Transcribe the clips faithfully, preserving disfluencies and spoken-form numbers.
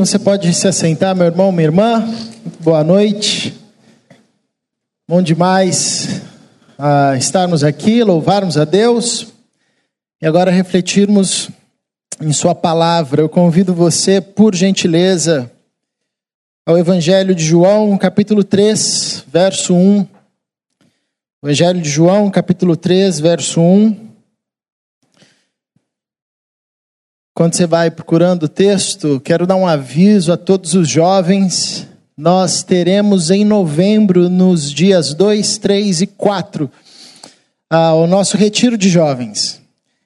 bem? Você pode se assentar, meu irmão, minha irmã. Boa noite. Bom demais ah, estarmos aqui, louvarmos a Deus e agora refletirmos em sua palavra. Eu convido você, por gentileza, ao Evangelho de João, capítulo três, verso um. Evangelho de João, capítulo três, verso um. Quando você vai procurando o texto, quero dar um aviso a todos os jovens. Nós teremos em novembro, nos dias dois, três e quatro, ah, o nosso retiro de jovens.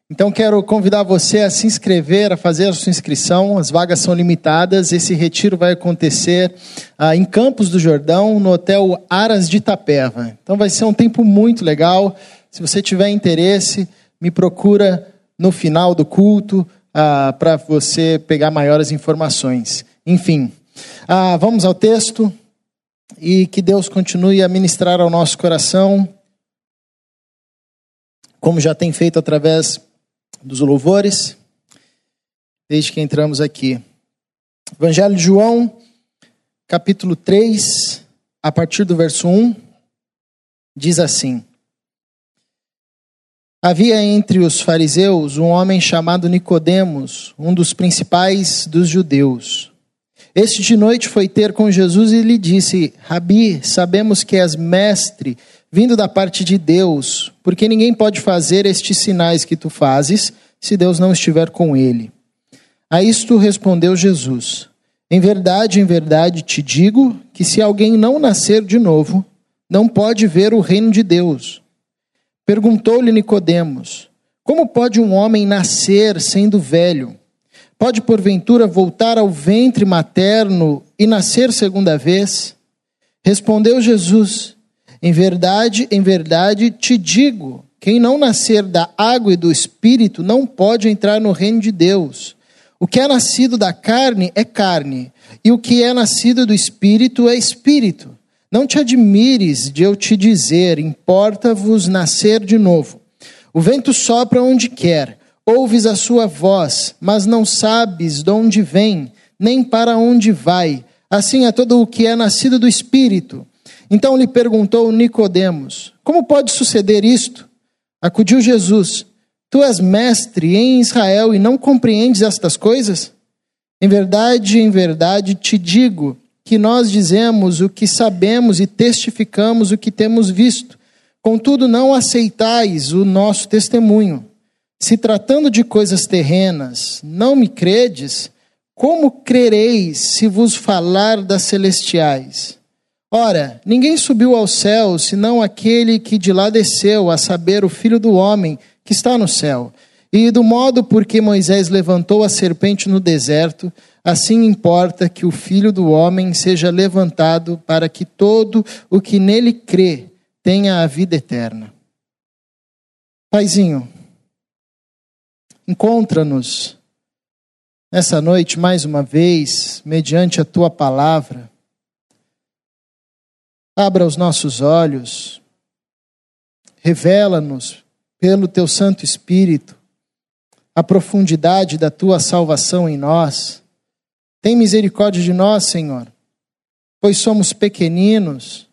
Então quero convidar você a se inscrever, a fazer a sua inscrição. As vagas são limitadas. Esse retiro vai acontecer ah, em Campos do Jordão, no Hotel Aras de Itapeva. Então vai ser um tempo muito legal. Se você tiver interesse, me procura no final do culto. Ah, para você pegar maiores informações. Enfim, ah, vamos ao texto e que Deus continue a ministrar ao nosso coração, como já tem feito através dos louvores, desde que entramos aqui. Evangelho de João, capítulo três, a partir do verso um, diz assim: Havia entre os fariseus um homem chamado Nicodemos, um dos principais dos judeus. Este de noite foi ter com Jesus e lhe disse: Rabi, sabemos que és mestre, vindo da parte de Deus, porque ninguém pode fazer estes sinais que tu fazes, se Deus não estiver com ele. A isto respondeu Jesus: Em verdade, em verdade te digo que se alguém não nascer de novo, não pode ver o reino de Deus. Perguntou-lhe Nicodemos: Como pode um homem nascer sendo velho? Pode, porventura, voltar ao ventre materno e nascer segunda vez? Respondeu Jesus: Em verdade, em verdade, te digo, quem não nascer da água e do Espírito não pode entrar no reino de Deus. O que é nascido da carne é carne, e o que é nascido do Espírito é Espírito. Não te admires de eu te dizer, importa-vos nascer de novo. O vento sopra onde quer, ouves a sua voz, mas não sabes de onde vem, nem para onde vai. Assim é todo o que é nascido do Espírito. Então lhe perguntou Nicodemos: Como pode suceder isto? Acudiu Jesus: Tu és mestre em Israel e não compreendes estas coisas? Em verdade, em verdade te digo, que nós dizemos o que sabemos e testificamos o que temos visto. Contudo, não aceitais o nosso testemunho. Se tratando de coisas terrenas, não me credes, como crereis se vos falar das celestiais? Ora, ninguém subiu ao céu, senão aquele que de lá desceu, a saber, o Filho do Homem, que está no céu. E do modo por que Moisés levantou a serpente no deserto, assim importa que o Filho do Homem seja levantado, para que todo o que nele crê tenha a vida eterna. Paizinho, encontra-nos nessa noite mais uma vez, mediante a tua palavra. Abra os nossos olhos, revela-nos pelo teu Santo Espírito a profundidade da tua salvação em nós. Tem misericórdia de nós, Senhor, pois somos pequeninos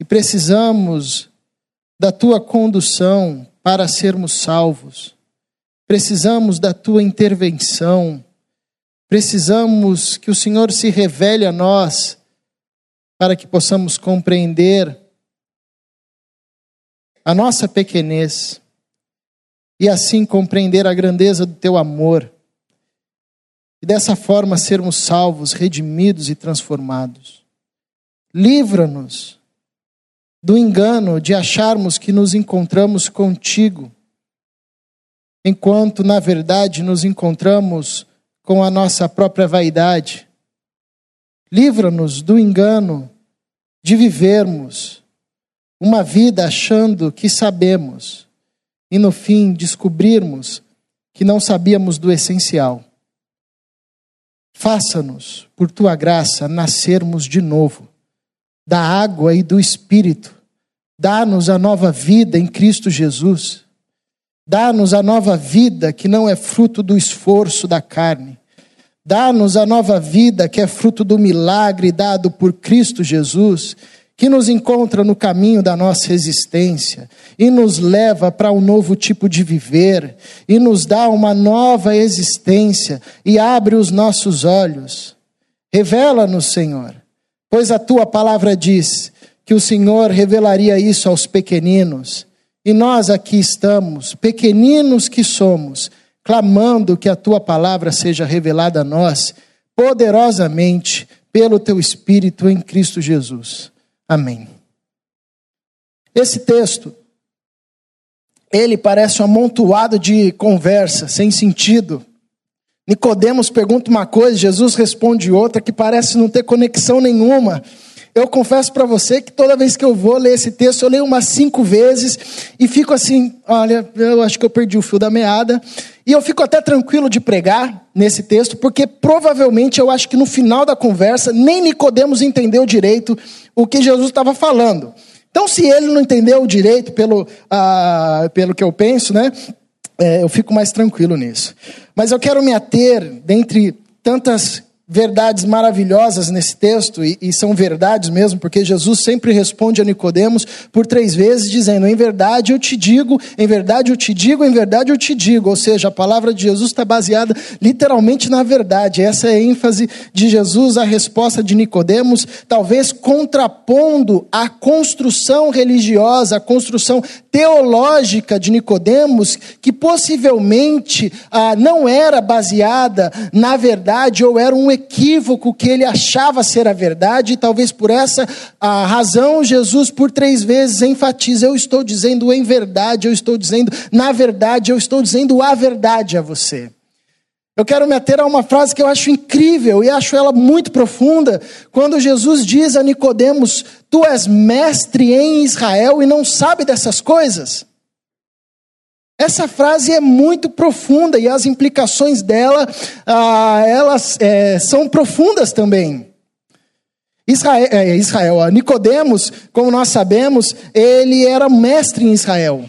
e precisamos da tua condução para sermos salvos. Precisamos da tua intervenção. Precisamos que o Senhor se revele a nós para que possamos compreender a nossa pequenez e assim compreender a grandeza do teu amor, e dessa forma sermos salvos, redimidos e transformados. Livra-nos do engano de acharmos que nos encontramos contigo, enquanto na verdade nos encontramos com a nossa própria vaidade. Livra-nos do engano de vivermos uma vida achando que sabemos, e no fim descobrirmos que não sabíamos do essencial. Faça-nos, por tua graça, nascermos de novo, da água e do Espírito. Dá-nos a nova vida em Cristo Jesus. Dá-nos a nova vida que não é fruto do esforço da carne. Dá-nos a nova vida que é fruto do milagre dado por Cristo Jesus, que nos encontra no caminho da nossa existência e nos leva para um novo tipo de viver e nos dá uma nova existência e abre os nossos olhos. Revela-nos, Senhor, pois a tua palavra diz que o Senhor revelaria isso aos pequeninos. E nós aqui estamos, pequeninos que somos, clamando que a tua palavra seja revelada a nós, poderosamente, pelo teu Espírito em Cristo Jesus. Amém. Esse texto, ele parece um amontoado de conversa, sem sentido. Nicodemos pergunta uma coisa, Jesus responde outra, que parece não ter conexão nenhuma. Eu confesso para você que toda vez que eu vou ler esse texto, eu leio umas cinco vezes e fico assim, olha, eu acho que eu perdi o fio da meada. E eu fico até tranquilo de pregar nesse texto, porque provavelmente eu acho que no final da conversa, nem Nicodemos entendeu direito o que Jesus estava falando. Então, se ele não entendeu direito, pelo, ah, pelo que eu penso, né, é, eu fico mais tranquilo nisso. Mas eu quero me ater, dentre tantas verdades maravilhosas nesse texto, e, e são verdades mesmo, porque Jesus sempre responde a Nicodemos por três vezes, dizendo, em verdade eu te digo, em verdade eu te digo, em verdade eu te digo, ou seja, a palavra de Jesus está baseada literalmente na verdade. Essa é a ênfase de Jesus à resposta de Nicodemos, talvez contrapondo a construção religiosa, a construção teológica de Nicodemos, que possivelmente ah, não era baseada na verdade, ou era um equívoco que ele achava ser a verdade, e talvez por essa a razão, Jesus por três vezes enfatiza, eu estou dizendo em verdade, eu estou dizendo na verdade, eu estou dizendo a verdade a você. Eu quero me ater a uma frase que eu acho incrível, e acho ela muito profunda, quando Jesus diz a Nicodemos, tu és mestre em Israel e não sabe dessas coisas? Essa frase é muito profunda e as implicações dela, ah, elas é, são profundas também. Israel, é, Israel, Nicodemos, como nós sabemos, ele era mestre em Israel.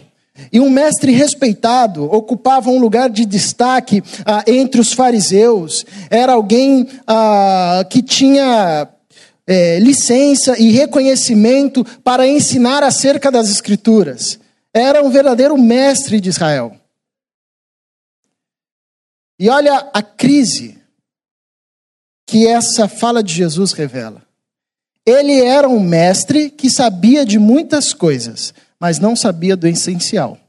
E um mestre respeitado, ocupava um lugar de destaque ah, entre os fariseus. Era alguém ah, que tinha é, licença e reconhecimento para ensinar acerca das Escrituras. Era um verdadeiro mestre de Israel. E olha a crise que essa fala de Jesus revela. Ele era um mestre que sabia de muitas coisas, mas não sabia do essencial.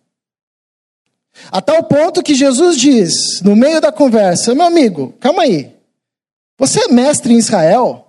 A tal ponto que Jesus diz, no meio da conversa, meu amigo, calma aí. Você é mestre em Israel?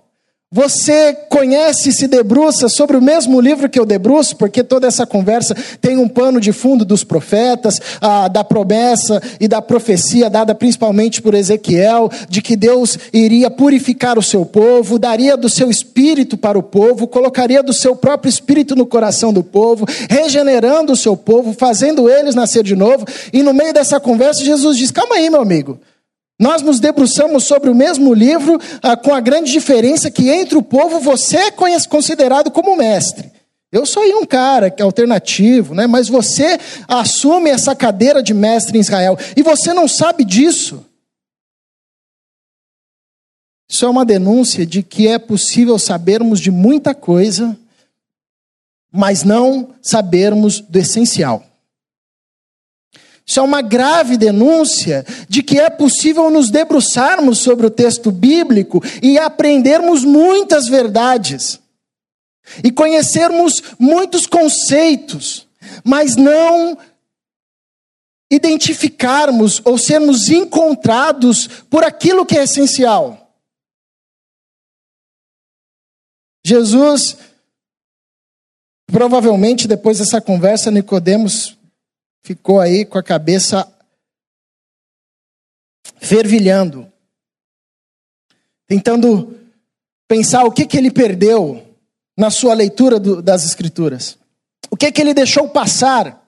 Você conhece e se debruça sobre o mesmo livro que eu debruço, porque toda essa conversa tem um pano de fundo dos profetas, ah, da promessa e da profecia dada principalmente por Ezequiel, de que Deus iria purificar o seu povo, daria do seu espírito para o povo, colocaria do seu próprio espírito no coração do povo, regenerando o seu povo, fazendo eles nascer de novo. E no meio dessa conversa Jesus diz, calma aí meu amigo, nós nos debruçamos sobre o mesmo livro, ah, com a grande diferença que entre o povo você é considerado como mestre. Eu sou aí um cara que é alternativo, né? Mas você assume essa cadeira de mestre em Israel e você não sabe disso. Isso é uma denúncia de que é possível sabermos de muita coisa, mas não sabermos do essencial. Isso é uma grave denúncia de que é possível nos debruçarmos sobre o texto bíblico e aprendermos muitas verdades. E conhecermos muitos conceitos, mas não identificarmos ou sermos encontrados por aquilo que é essencial. Jesus, provavelmente depois dessa conversa, Nicodemos ficou aí com a cabeça fervilhando, tentando pensar o que, que ele perdeu na sua leitura do, das Escrituras. O que, que ele deixou passar?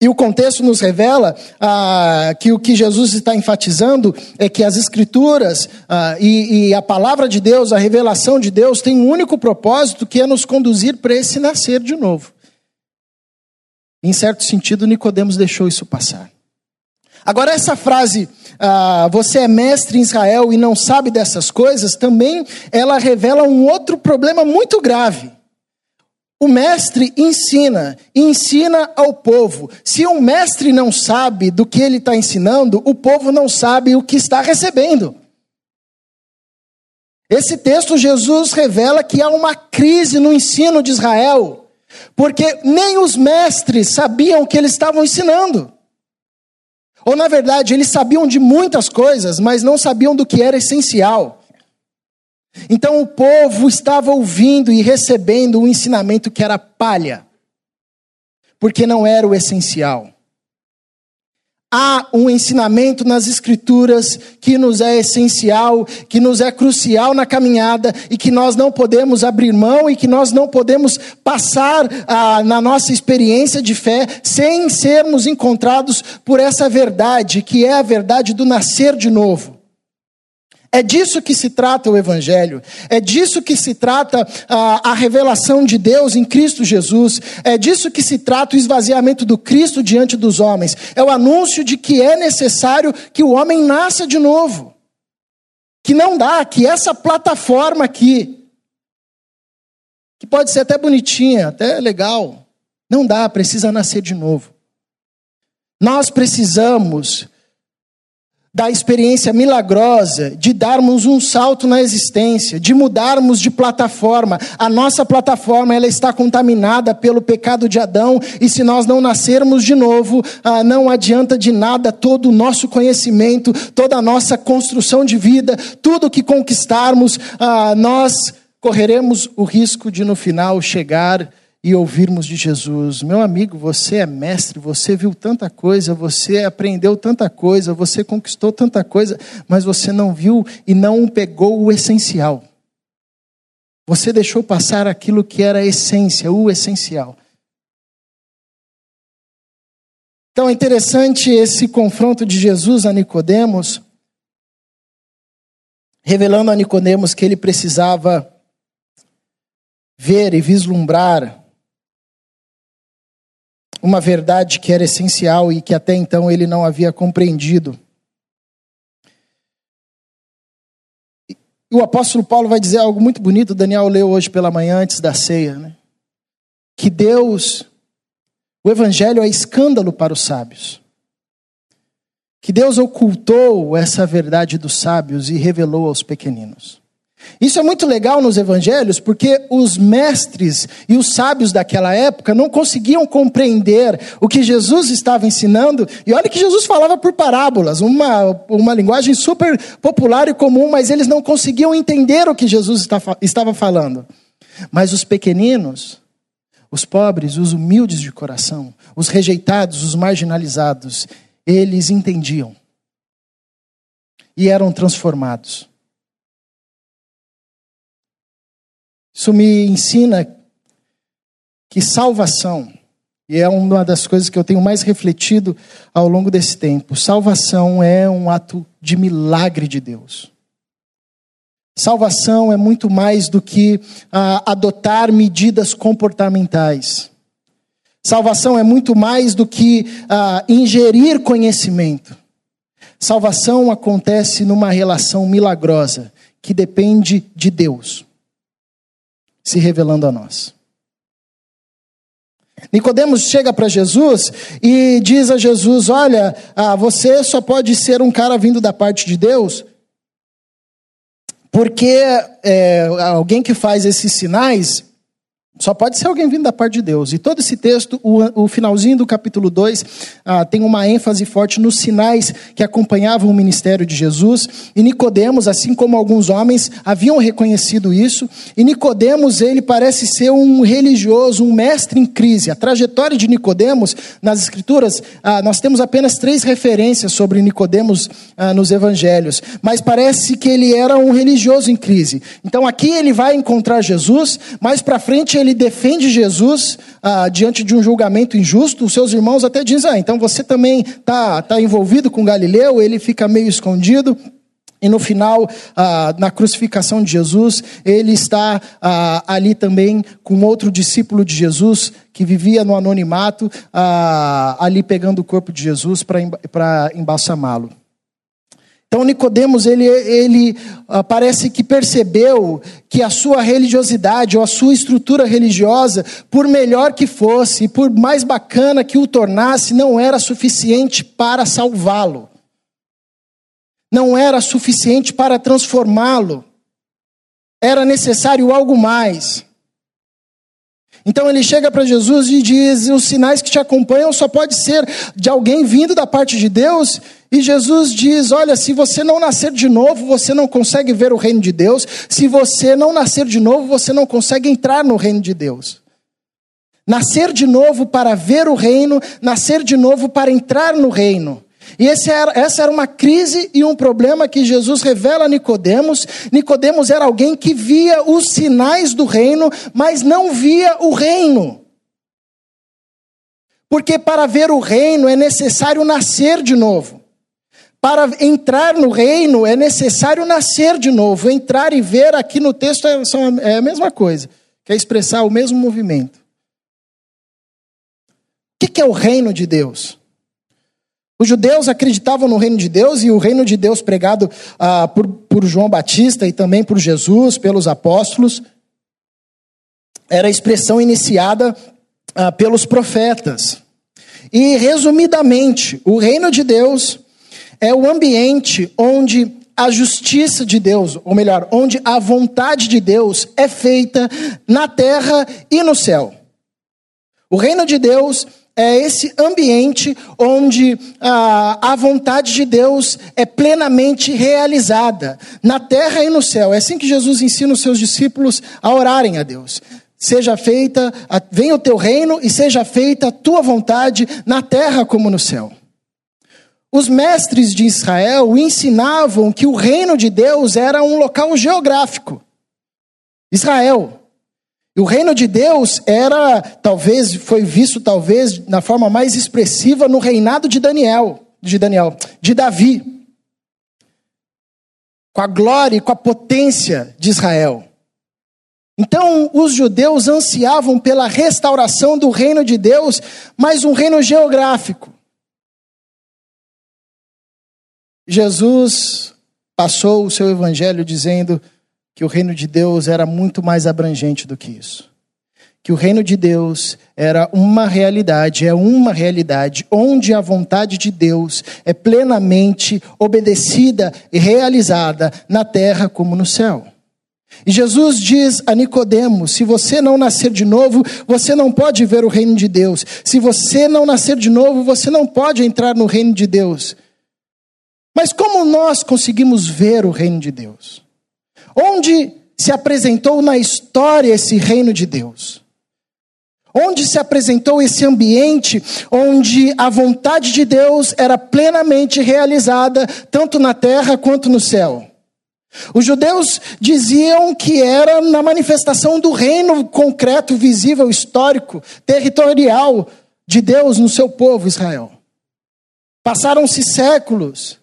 E o contexto nos revela ah, que o que Jesus está enfatizando é que as Escrituras ah, e, e a palavra de Deus, a revelação de Deus, tem um único propósito, que é nos conduzir para esse nascer de novo. Em certo sentido, Nicodemos deixou isso passar. Agora essa frase, ah, você é mestre em Israel e não sabe dessas coisas, também ela revela um outro problema muito grave. O mestre ensina, e ensina ao povo. Se um mestre não sabe do que ele está ensinando, o povo não sabe o que está recebendo. Esse texto, Jesus revela que há uma crise no ensino de Israel, porque nem os mestres sabiam o que eles estavam ensinando. Ou, na verdade, eles sabiam de muitas coisas, mas não sabiam do que era essencial. Então, o povo estava ouvindo e recebendo um ensinamento que era palha, porque não era o essencial. Há um ensinamento nas Escrituras que nos é essencial, que nos é crucial na caminhada e que nós não podemos abrir mão e que nós não podemos passar ah, na nossa experiência de fé sem sermos encontrados por essa verdade, que é a verdade do nascer de novo. É disso que se trata o Evangelho, é disso que se trata a, a revelação de Deus em Cristo Jesus, é disso que se trata o esvaziamento do Cristo diante dos homens, é o anúncio de que é necessário que o homem nasça de novo, que não dá, que essa plataforma aqui, que pode ser até bonitinha, até legal, não dá, precisa nascer de novo. Nós precisamos da experiência milagrosa de darmos um salto na existência, de mudarmos de plataforma. A nossa plataforma ela está contaminada pelo pecado de Adão, e se nós não nascermos de novo, ah, não adianta de nada todo o nosso conhecimento, toda a nossa construção de vida, tudo que conquistarmos, ah, nós correremos o risco de no final chegar e ouvirmos de Jesus: meu amigo, você é mestre, você viu tanta coisa, você aprendeu tanta coisa, você conquistou tanta coisa, mas você não viu e não pegou o essencial. Você deixou passar aquilo que era a essência, o essencial. Então é interessante esse confronto de Jesus a Nicodemos, revelando a Nicodemos que ele precisava ver e vislumbrar uma verdade que era essencial e que até então ele não havia compreendido. E o apóstolo Paulo vai dizer algo muito bonito, Daniel leu hoje pela manhã antes da ceia, né? Que Deus, o evangelho é escândalo para os sábios. Que Deus ocultou essa verdade dos sábios e revelou aos pequeninos. Isso é muito legal nos evangelhos, porque os mestres e os sábios daquela época não conseguiam compreender o que Jesus estava ensinando. E olha que Jesus falava por parábolas, uma, uma linguagem super popular e comum, mas eles não conseguiam entender o que Jesus estava falando. Mas os pequeninos, os pobres, os humildes de coração, os rejeitados, os marginalizados, eles entendiam e eram transformados. Isso me ensina que salvação, e é uma das coisas que eu tenho mais refletido ao longo desse tempo, salvação é um ato de milagre de Deus. Salvação é muito mais do que ah, adotar medidas comportamentais. Salvação é muito mais do que ah, ingerir conhecimento. Salvação acontece numa relação milagrosa que depende de Deus se revelando a nós. Nicodemos chega para Jesus e diz a Jesus: olha, ah, você só pode ser um cara vindo da parte de Deus, porque é, alguém que faz esses sinais só pode ser alguém vindo da parte de Deus. E todo esse texto, o, o finalzinho do capítulo dois, ah, tem uma ênfase forte nos sinais que acompanhavam o ministério de Jesus. E Nicodemos, assim como alguns homens, haviam reconhecido isso. E Nicodemos, ele parece ser um religioso, um mestre em crise. A trajetória de Nicodemos, nas Escrituras, ah, nós temos apenas três referências sobre Nicodemos ah, nos Evangelhos. Mas parece que ele era um religioso em crise. Então aqui ele vai encontrar Jesus, mais para frente ele Ele defende Jesus ah, diante de um julgamento injusto. Os seus irmãos até dizem: ah, então você também está tá envolvido com Galileu. Ele fica meio escondido. E no final, ah, na crucificação de Jesus, ele está ah, ali também com outro discípulo de Jesus, que vivia no anonimato, ah, ali pegando o corpo de Jesus para embalsamá-lo. Então Nicodemos, ele, ele ah, parece que percebeu que a sua religiosidade ou a sua estrutura religiosa, por melhor que fosse, por mais bacana que o tornasse, não era suficiente para salvá-lo. Não era suficiente para transformá-lo. Era necessário algo mais. Então ele chega para Jesus e diz: os sinais que te acompanham só pode ser de alguém vindo da parte de Deus. E Jesus diz: olha, se você não nascer de novo, você não consegue ver o reino de Deus. Se você não nascer de novo, você não consegue entrar no reino de Deus. Nascer de novo para ver o reino, nascer de novo para entrar no reino. E esse era, essa era uma crise e um problema que Jesus revela a Nicodemos. Nicodemos era alguém que via os sinais do reino, mas não via o reino. Porque para ver o reino é necessário nascer de novo. Para entrar no reino é necessário nascer de novo. Entrar e ver aqui no texto é a mesma coisa. Quer expressar o mesmo movimento. O que é o reino de Deus? Os judeus acreditavam no reino de Deus, e o reino de Deus pregado ah, por, por João Batista e também por Jesus, pelos apóstolos, era a expressão iniciada ah, pelos profetas. E, resumidamente, o reino de Deus é o ambiente onde a justiça de Deus, ou melhor, onde a vontade de Deus é feita na terra e no céu. O reino de Deus é esse ambiente onde ah, a vontade de Deus é plenamente realizada, na terra e no céu. É assim que Jesus ensina os seus discípulos a orarem a Deus. Seja feita, venha o teu reino e seja feita a tua vontade, na terra como no céu. Os mestres de Israel ensinavam que o reino de Deus era um local geográfico. Israel. E o reino de Deus era, talvez, foi visto, talvez, na forma mais expressiva no reinado de Daniel, de Daniel, de Davi. Com a glória e com a potência de Israel. Então, os judeus ansiavam pela restauração do reino de Deus, mas um reino geográfico. Jesus passou o seu evangelho dizendo que o reino de Deus era muito mais abrangente do que isso. Que o reino de Deus era uma realidade, é uma realidade onde a vontade de Deus é plenamente obedecida e realizada na terra como no céu. E Jesus diz a Nicodemos: se você não nascer de novo, você não pode ver o reino de Deus. Se você não nascer de novo, você não pode entrar no reino de Deus. Mas como nós conseguimos ver o reino de Deus? Onde se apresentou na história esse reino de Deus? Onde se apresentou esse ambiente onde a vontade de Deus era plenamente realizada, tanto na terra quanto no céu? Os judeus diziam que era na manifestação do reino concreto, visível, histórico, territorial de Deus no seu povo Israel. Passaram-se séculos.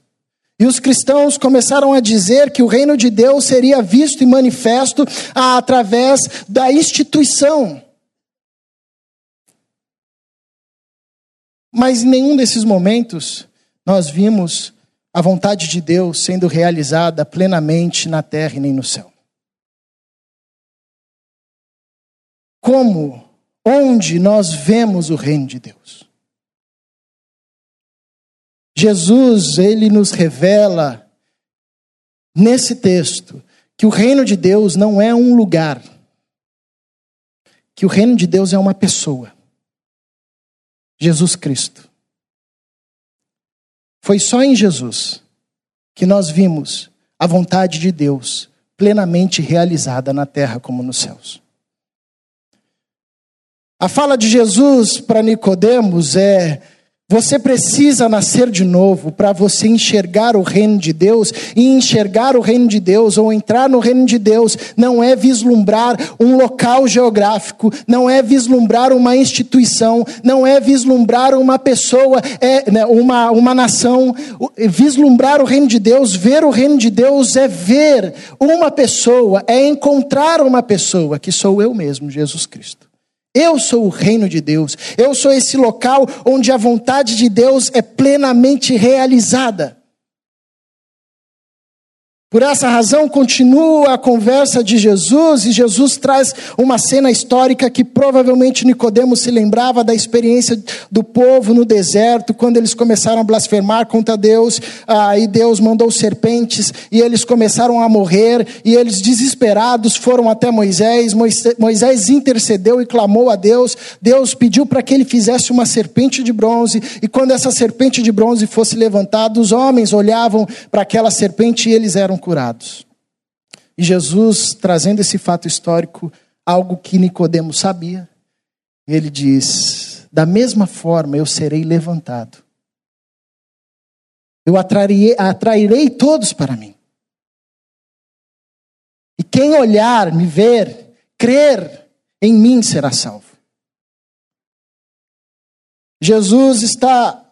E os cristãos começaram a dizer que o reino de Deus seria visto e manifesto através da instituição. Mas em nenhum desses momentos nós vimos a vontade de Deus sendo realizada plenamente na terra e nem no céu. Como, onde nós vemos o reino de Deus? Jesus, ele nos revela, nesse texto, que o reino de Deus não é um lugar. Que o reino de Deus é uma pessoa. Jesus Cristo. Foi só em Jesus que nós vimos a vontade de Deus plenamente realizada na terra como nos céus. A fala de Jesus para Nicodemos é: Você precisa nascer de novo para você enxergar o reino de Deus. E enxergar o reino de Deus ou entrar no reino de Deus não é vislumbrar um local geográfico, não é vislumbrar uma instituição, não é vislumbrar uma pessoa, é, né, uma, uma nação. Vislumbrar o reino de Deus, ver o reino de Deus é ver uma pessoa, é encontrar uma pessoa, que sou eu mesmo, Jesus Cristo. Eu sou o reino de Deus. Eu sou esse local onde a vontade de Deus é plenamente realizada. Por essa razão, continua a conversa de Jesus, e Jesus traz uma cena histórica que provavelmente Nicodemo se lembrava da experiência do povo no deserto, quando eles começaram a blasfemar contra Deus, ah, e Deus mandou serpentes, e eles começaram a morrer, e eles desesperados foram até Moisés, Moisés intercedeu e clamou a Deus, Deus pediu para que ele fizesse uma serpente de bronze, e quando essa serpente de bronze fosse levantada, os homens olhavam para aquela serpente e eles eram curados. E Jesus, trazendo esse fato histórico, algo que Nicodemo sabia, ele diz: da mesma forma eu serei levantado, eu atrairei, atrairei todos para mim, e quem olhar, me ver, crer em mim será salvo. Jesus está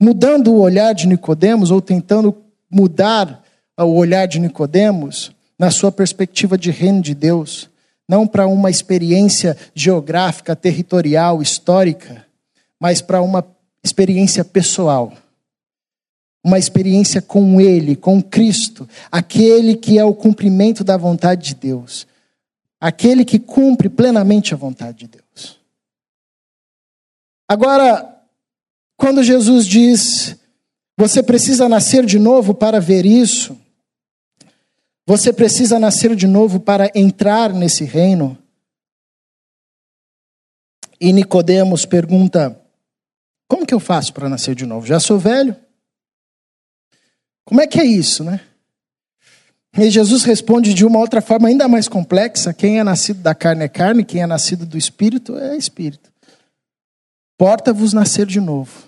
mudando o olhar de Nicodemos, ou tentando mudar o olhar de Nicodemos na sua perspectiva de reino de Deus, não para uma experiência geográfica, territorial, histórica, mas para uma experiência pessoal, uma experiência com Ele, com Cristo, aquele que é o cumprimento da vontade de Deus, aquele que cumpre plenamente a vontade de Deus. Agora, quando Jesus diz: você precisa nascer de novo para ver isso, você precisa nascer de novo para entrar nesse reino. E Nicodemos pergunta: como que eu faço para nascer de novo? Já sou velho? Como é que é isso, né? E Jesus responde de uma outra forma ainda mais complexa: quem é nascido da carne é carne, quem é nascido do espírito é espírito. Importa-vos nascer de novo.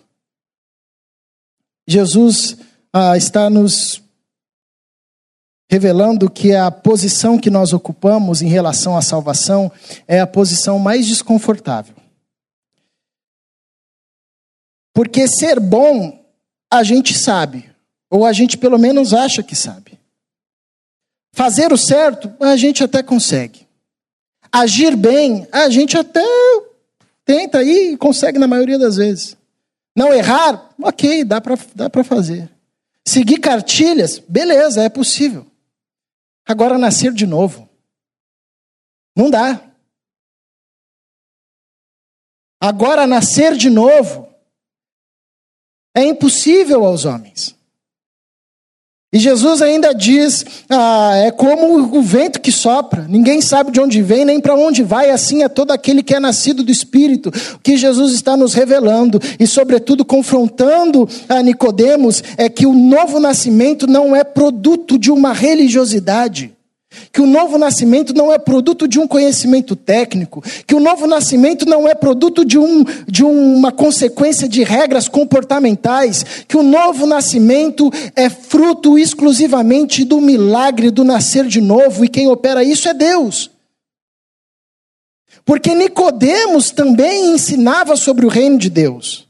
Jesus ah, está nos revelando que a posição que nós ocupamos em relação à salvação é a posição mais desconfortável. Porque ser bom, a gente sabe, ou a gente pelo menos acha que sabe. Fazer o certo, a gente até consegue. Agir bem, a gente até tenta e consegue na maioria das vezes. Não errar, ok, dá para dá para fazer. Seguir cartilhas, beleza, é possível. Agora nascer de novo, não dá. Agora nascer de novo é impossível aos homens. E Jesus ainda diz, ah, é como o vento que sopra, ninguém sabe de onde vem nem para onde vai, assim é todo aquele que é nascido do Espírito, que Jesus está nos revelando e sobretudo confrontando a Nicodemos, é que o novo nascimento não é produto de uma religiosidade, que o novo nascimento não é produto de um conhecimento técnico, que o novo nascimento não é produto de, um, de uma consequência de regras comportamentais, que o novo nascimento é fruto exclusivamente do milagre do nascer de novo, e quem opera isso é Deus. Porque Nicodemos também ensinava sobre o reino de Deus.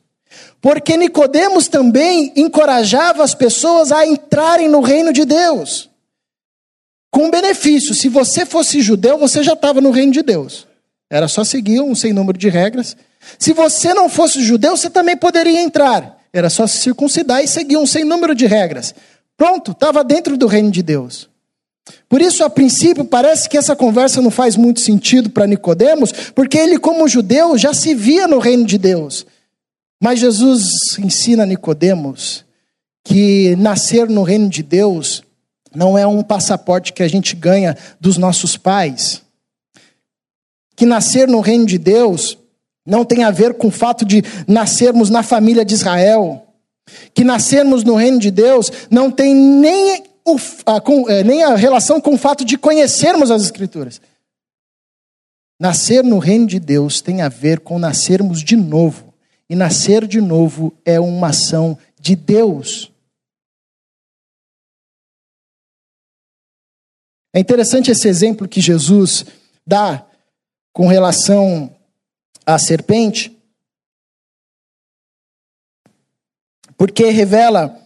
Porque Nicodemos também encorajava as pessoas a entrarem no reino de Deus. Com benefício, se você fosse judeu, você já estava no reino de Deus. Era só seguir um sem número de regras. Se você não fosse judeu, você também poderia entrar. Era só se circuncidar e seguir um sem número de regras. Pronto, estava dentro do reino de Deus. Por isso, a princípio, parece que essa conversa não faz muito sentido para Nicodemos, porque ele, como judeu, já se via no reino de Deus. Mas Jesus ensina a Nicodemos que nascer no reino de Deus não é um passaporte que a gente ganha dos nossos pais. Que nascer no reino de Deus não tem a ver com o fato de nascermos na família de Israel. Que nascermos no reino de Deus não tem nem, o, a, com, é, nem a relação com o fato de conhecermos as Escrituras. Nascer no reino de Deus tem a ver com nascermos de novo. E nascer de novo é uma ação de Deus. É interessante esse exemplo que Jesus dá com relação à serpente, porque revela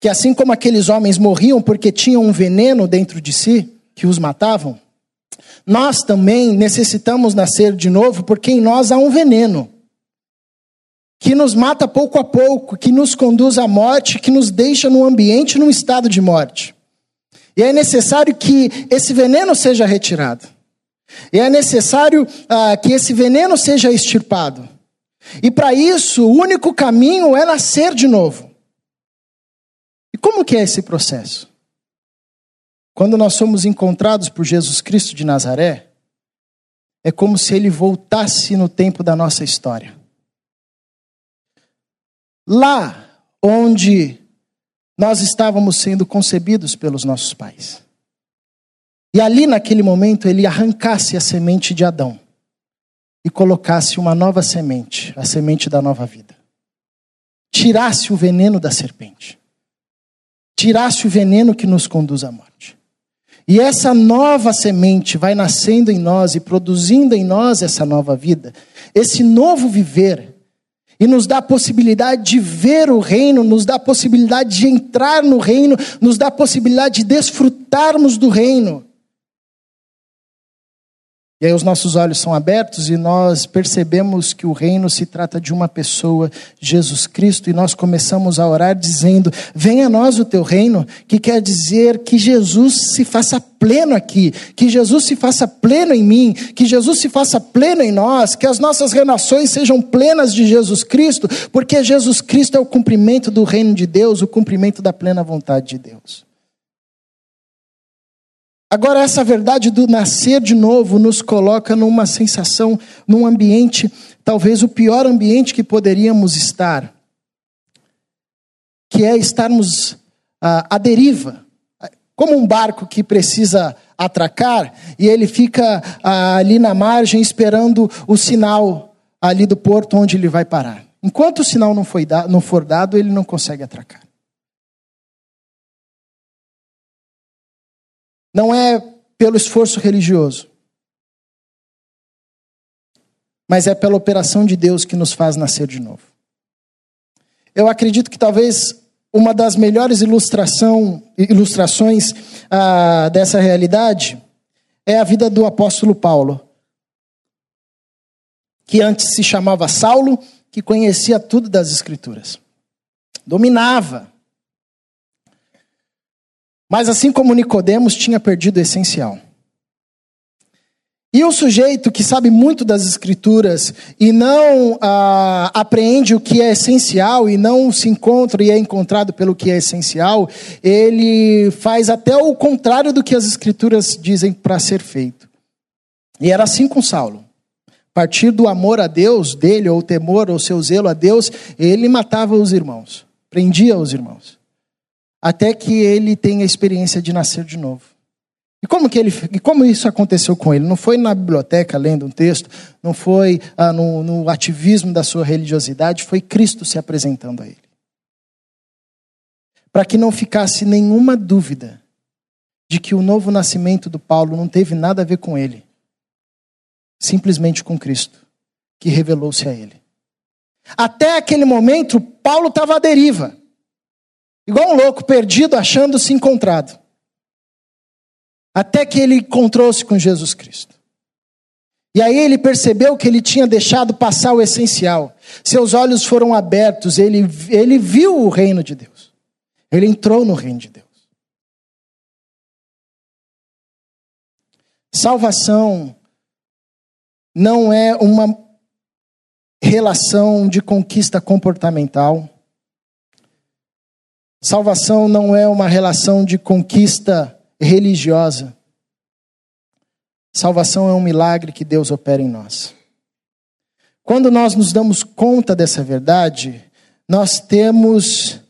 que assim como aqueles homens morriam porque tinham um veneno dentro de si, que os matavam, nós também necessitamos nascer de novo porque em nós há um veneno que nos mata pouco a pouco, que nos conduz à morte, que nos deixa num ambiente, num estado de morte. E é necessário que esse veneno seja retirado. E é necessário ah, que esse veneno seja extirpado. E para isso, o único caminho é nascer de novo. E como que é esse processo? Quando nós somos encontrados por Jesus Cristo de Nazaré, é como se ele voltasse no tempo da nossa história. Lá onde nós estávamos sendo concebidos pelos nossos pais. E ali naquele momento ele arrancasse a semente de Adão e colocasse uma nova semente, a semente da nova vida. Tirasse o veneno da serpente. Tirasse o veneno que nos conduz à morte. E essa nova semente vai nascendo em nós e produzindo em nós essa nova vida, esse novo viver. E nos dá a possibilidade de ver o reino, nos dá a possibilidade de entrar no reino, nos dá a possibilidade de desfrutarmos do reino. E aí os nossos olhos são abertos e nós percebemos que o reino se trata de uma pessoa, Jesus Cristo, e nós começamos a orar dizendo, venha a nós o teu reino, que quer dizer que Jesus se faça pleno aqui, que Jesus se faça pleno em mim, que Jesus se faça pleno em nós, que as nossas relações sejam plenas de Jesus Cristo, porque Jesus Cristo é o cumprimento do reino de Deus, o cumprimento da plena vontade de Deus. Agora, essa verdade do nascer de novo nos coloca numa sensação, num ambiente, talvez o pior ambiente que poderíamos estar, que é estarmos ah, à deriva, como um barco que precisa atracar e ele fica ah, ali na margem esperando o sinal ali do porto onde ele vai parar. Enquanto o sinal não, foi da- não for dado, ele não consegue atracar. Não é pelo esforço religioso, mas é pela operação de Deus que nos faz nascer de novo. Eu acredito que talvez uma das melhores ilustração, ilustrações ah, dessa realidade é a vida do apóstolo Paulo, que antes se chamava Saulo, que conhecia tudo das Escrituras, dominava. Mas assim como Nicodemos, tinha perdido o essencial. E um sujeito que sabe muito das Escrituras e não ah, apreende o que é essencial e não se encontra e é encontrado pelo que é essencial, ele faz até o contrário do que as Escrituras dizem para ser feito. E era assim com Saulo. A partir do amor a Deus dele, ou temor, ou seu zelo a Deus, ele matava os irmãos, prendia os irmãos. Até que ele tenha a experiência de nascer de novo. E como, que ele, e como isso aconteceu com ele? Não foi na biblioteca lendo um texto, não foi ah, no, no ativismo da sua religiosidade, foi Cristo se apresentando a ele. Para que não ficasse nenhuma dúvida de que o novo nascimento do Paulo não teve nada a ver com ele. Simplesmente com Cristo, que revelou-se a ele. Até aquele momento, Paulo estava à deriva. Igual um louco perdido, achando-se encontrado. Até que ele encontrou-se com Jesus Cristo. E aí ele percebeu que ele tinha deixado passar o essencial. Seus olhos foram abertos, ele, ele viu o reino de Deus. Ele entrou no reino de Deus. Salvação não é uma relação de conquista comportamental. Salvação não é uma relação de conquista religiosa. Salvação é um milagre que Deus opera em nós. Quando nós nos damos conta dessa verdade, nós temos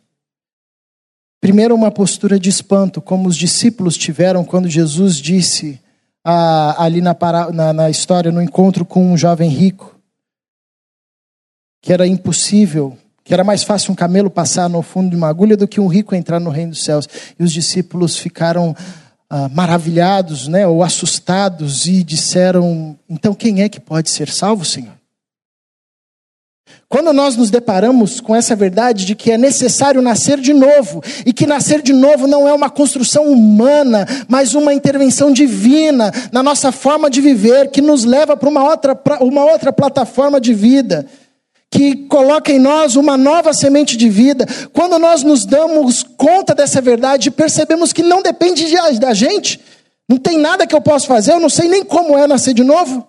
primeiro uma postura de espanto, como os discípulos tiveram quando Jesus disse ah, ali na, para, na, na história, no encontro com um jovem rico. que era impossível, que era mais fácil um camelo passar no fundo de uma agulha do que um rico entrar no reino dos céus. E os discípulos ficaram ah, maravilhados, né, ou assustados, e disseram, então quem é que pode ser salvo, Senhor? Quando nós nos deparamos com essa verdade de que é necessário nascer de novo, e que nascer de novo não é uma construção humana, mas uma intervenção divina na nossa forma de viver, que nos leva para uma outra, uma outra plataforma de vida, que coloca em nós uma nova semente de vida. Quando nós nos damos conta dessa verdade, percebemos que não depende da gente, não tem nada que eu possa fazer, eu não sei nem como é nascer de novo.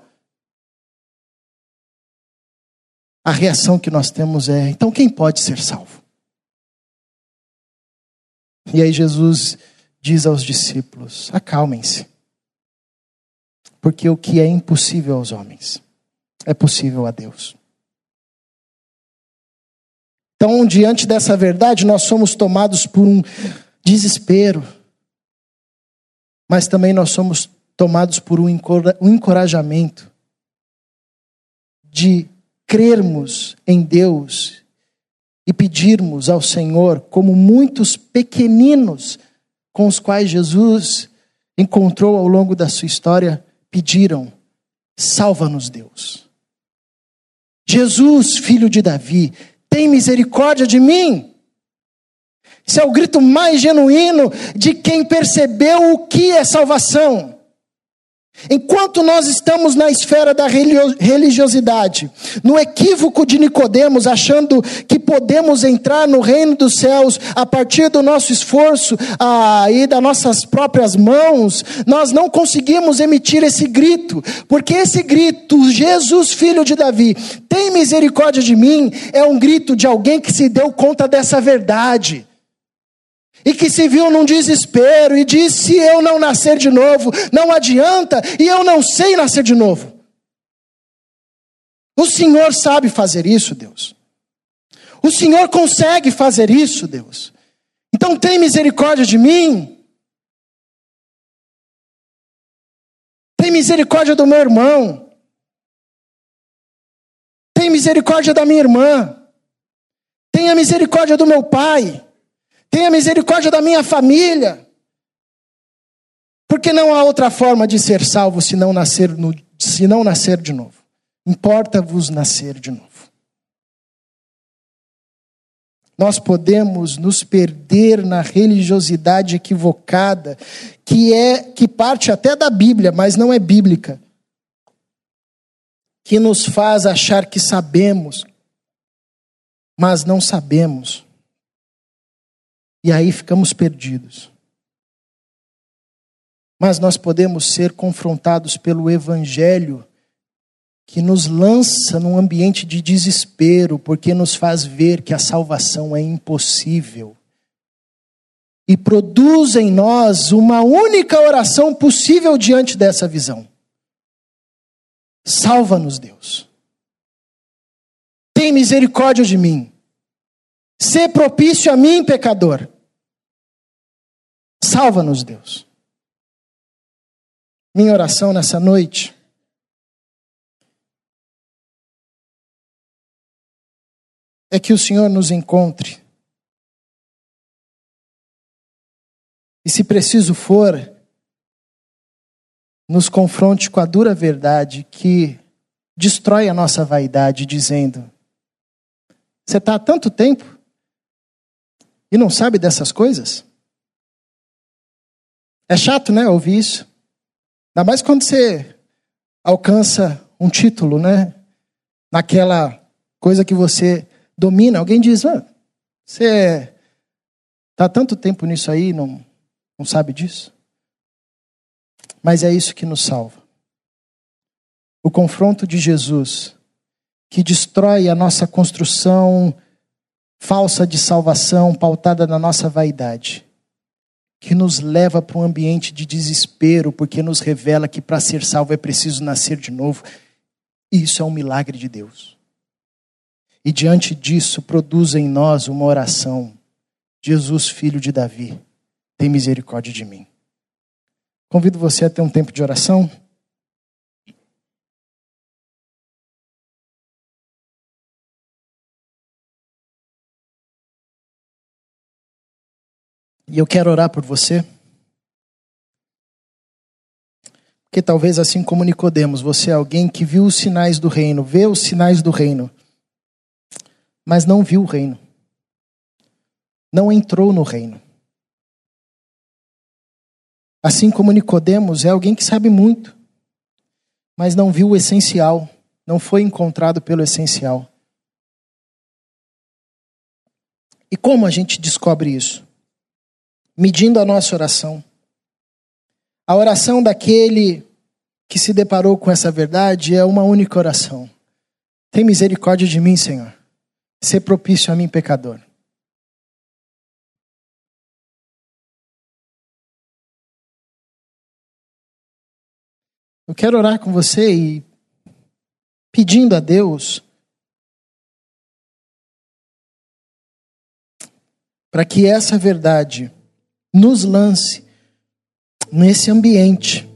A reação que nós temos é, então quem pode ser salvo? E aí Jesus diz aos discípulos, acalmem-se. Porque o que é impossível aos homens, é possível a Deus. Então, diante dessa verdade, nós somos tomados por um desespero. Mas também nós somos tomados por um encorajamento de crermos em Deus e pedirmos ao Senhor, como muitos pequeninos com os quais Jesus encontrou ao longo da sua história, pediram, salva-nos, Deus. Jesus, filho de Davi, tem misericórdia de mim. Esse é o grito mais genuíno de quem percebeu o que é salvação. Enquanto nós estamos na esfera da religiosidade, no equívoco de Nicodemos, achando que podemos entrar no reino dos céus a partir do nosso esforço ah, e das nossas próprias mãos, nós não conseguimos emitir esse grito, porque esse grito, Jesus, filho de Davi, tem misericórdia de mim, é um grito de alguém que se deu conta dessa verdade. E que se viu num desespero e disse, se eu não nascer de novo, não adianta, e eu não sei nascer de novo. O Senhor sabe fazer isso, Deus. O Senhor consegue fazer isso, Deus. Então tem misericórdia de mim. Tem misericórdia do meu irmão. Tem misericórdia da minha irmã. Tenha misericórdia do meu pai. Tenha misericórdia da minha família. Porque não há outra forma de ser salvo se não nascer, no, se não nascer de novo. Importa-vos nascer de novo. Nós podemos nos perder na religiosidade equivocada, que, é, que parte até da Bíblia, mas não é bíblica. Que nos faz achar que sabemos, mas não sabemos. E aí ficamos perdidos. Mas nós podemos ser confrontados pelo Evangelho, que nos lança num ambiente de desespero, porque nos faz ver que a salvação é impossível. E produz em nós uma única oração possível diante dessa visão. Salva-nos, Deus. Tem misericórdia de mim. Sê propício a mim, pecador. Salva-nos, Deus. Minha oração nessa noite é que o Senhor nos encontre. E se preciso for, nos confronte com a dura verdade que destrói a nossa vaidade, dizendo, você está há tanto tempo e não sabe dessas coisas? É chato, né, ouvir isso. Ainda mais quando você alcança um título, né? Naquela coisa que você domina. Alguém diz, ah, você está tanto tempo nisso aí e não, não sabe disso. Mas é isso que nos salva. O confronto de Jesus, que destrói a nossa construção falsa de salvação, pautada na nossa vaidade, que nos leva para um ambiente de desespero, porque nos revela que para ser salvo é preciso nascer de novo. Isso é um milagre de Deus. E diante disso, produz em nós uma oração. Jesus, filho de Davi, tem misericórdia de mim. Convido você a ter um tempo de oração. E eu quero orar por você. Porque talvez assim como Nicodemos, você é alguém que viu os sinais do reino, vê os sinais do reino, mas não viu o reino. Não entrou no reino. Assim como Nicodemos, é alguém que sabe muito, mas não viu o essencial, não foi encontrado pelo essencial. E como a gente descobre isso? Medindo a nossa oração. A oração daquele que se deparou com essa verdade é uma única oração. Tem misericórdia de mim, Senhor. Sê propício a mim, pecador. Eu quero orar com você e pedindo a Deus para que essa verdade nos lance nesse ambiente.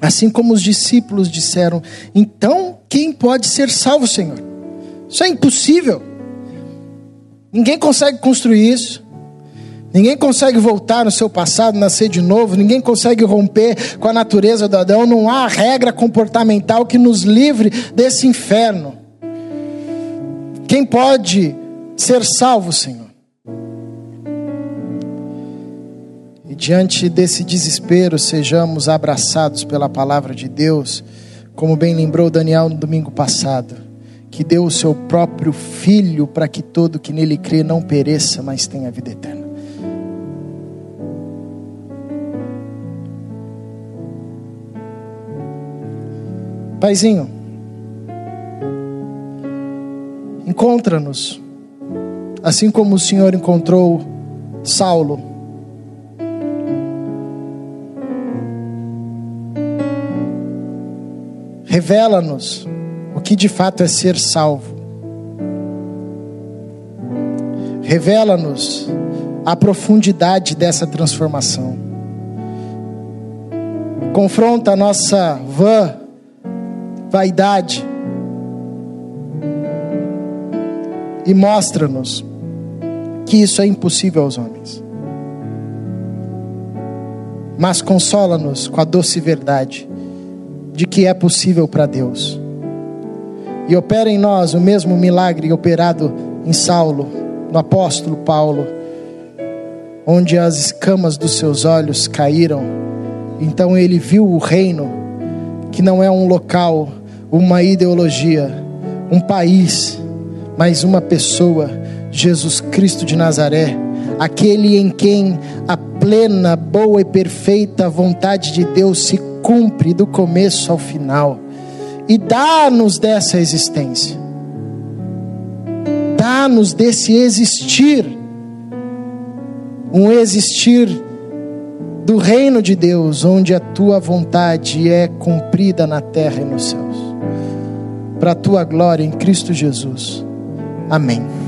Assim como os discípulos disseram, então quem pode ser salvo, Senhor? Isso é impossível. Ninguém consegue construir isso. Ninguém consegue voltar no seu passado, nascer de novo. Ninguém consegue romper com a natureza do Adão. Não há regra comportamental que nos livre desse inferno. Quem pode ser salvo, Senhor? E diante desse desespero, sejamos abraçados pela palavra de Deus. Como bem lembrou Daniel no domingo passado, que deu o seu próprio filho para que todo que nele crê não pereça, mas tenha vida eterna. Paizinho, encontra-nos, assim como o Senhor encontrou Saulo, revela-nos o que de fato é ser salvo, revela-nos a profundidade dessa transformação, confronta a nossa vã vaidade e mostra-nos que isso é impossível aos homens, mas consola-nos com a doce verdade de que é possível para Deus, e opera em nós o mesmo milagre operado em Saulo, no apóstolo Paulo, onde as escamas dos seus olhos caíram, então ele viu o reino que não é um local, uma ideologia, um país, mas uma pessoa, Jesus Cristo de Nazaré, aquele em quem a plena, boa e perfeita vontade de Deus se cumpre do começo ao final. E dá-nos dessa existência, dá-nos desse existir, um existir do reino de Deus, onde a tua vontade é cumprida na terra e nos céus, para a tua glória em Cristo Jesus. Amém.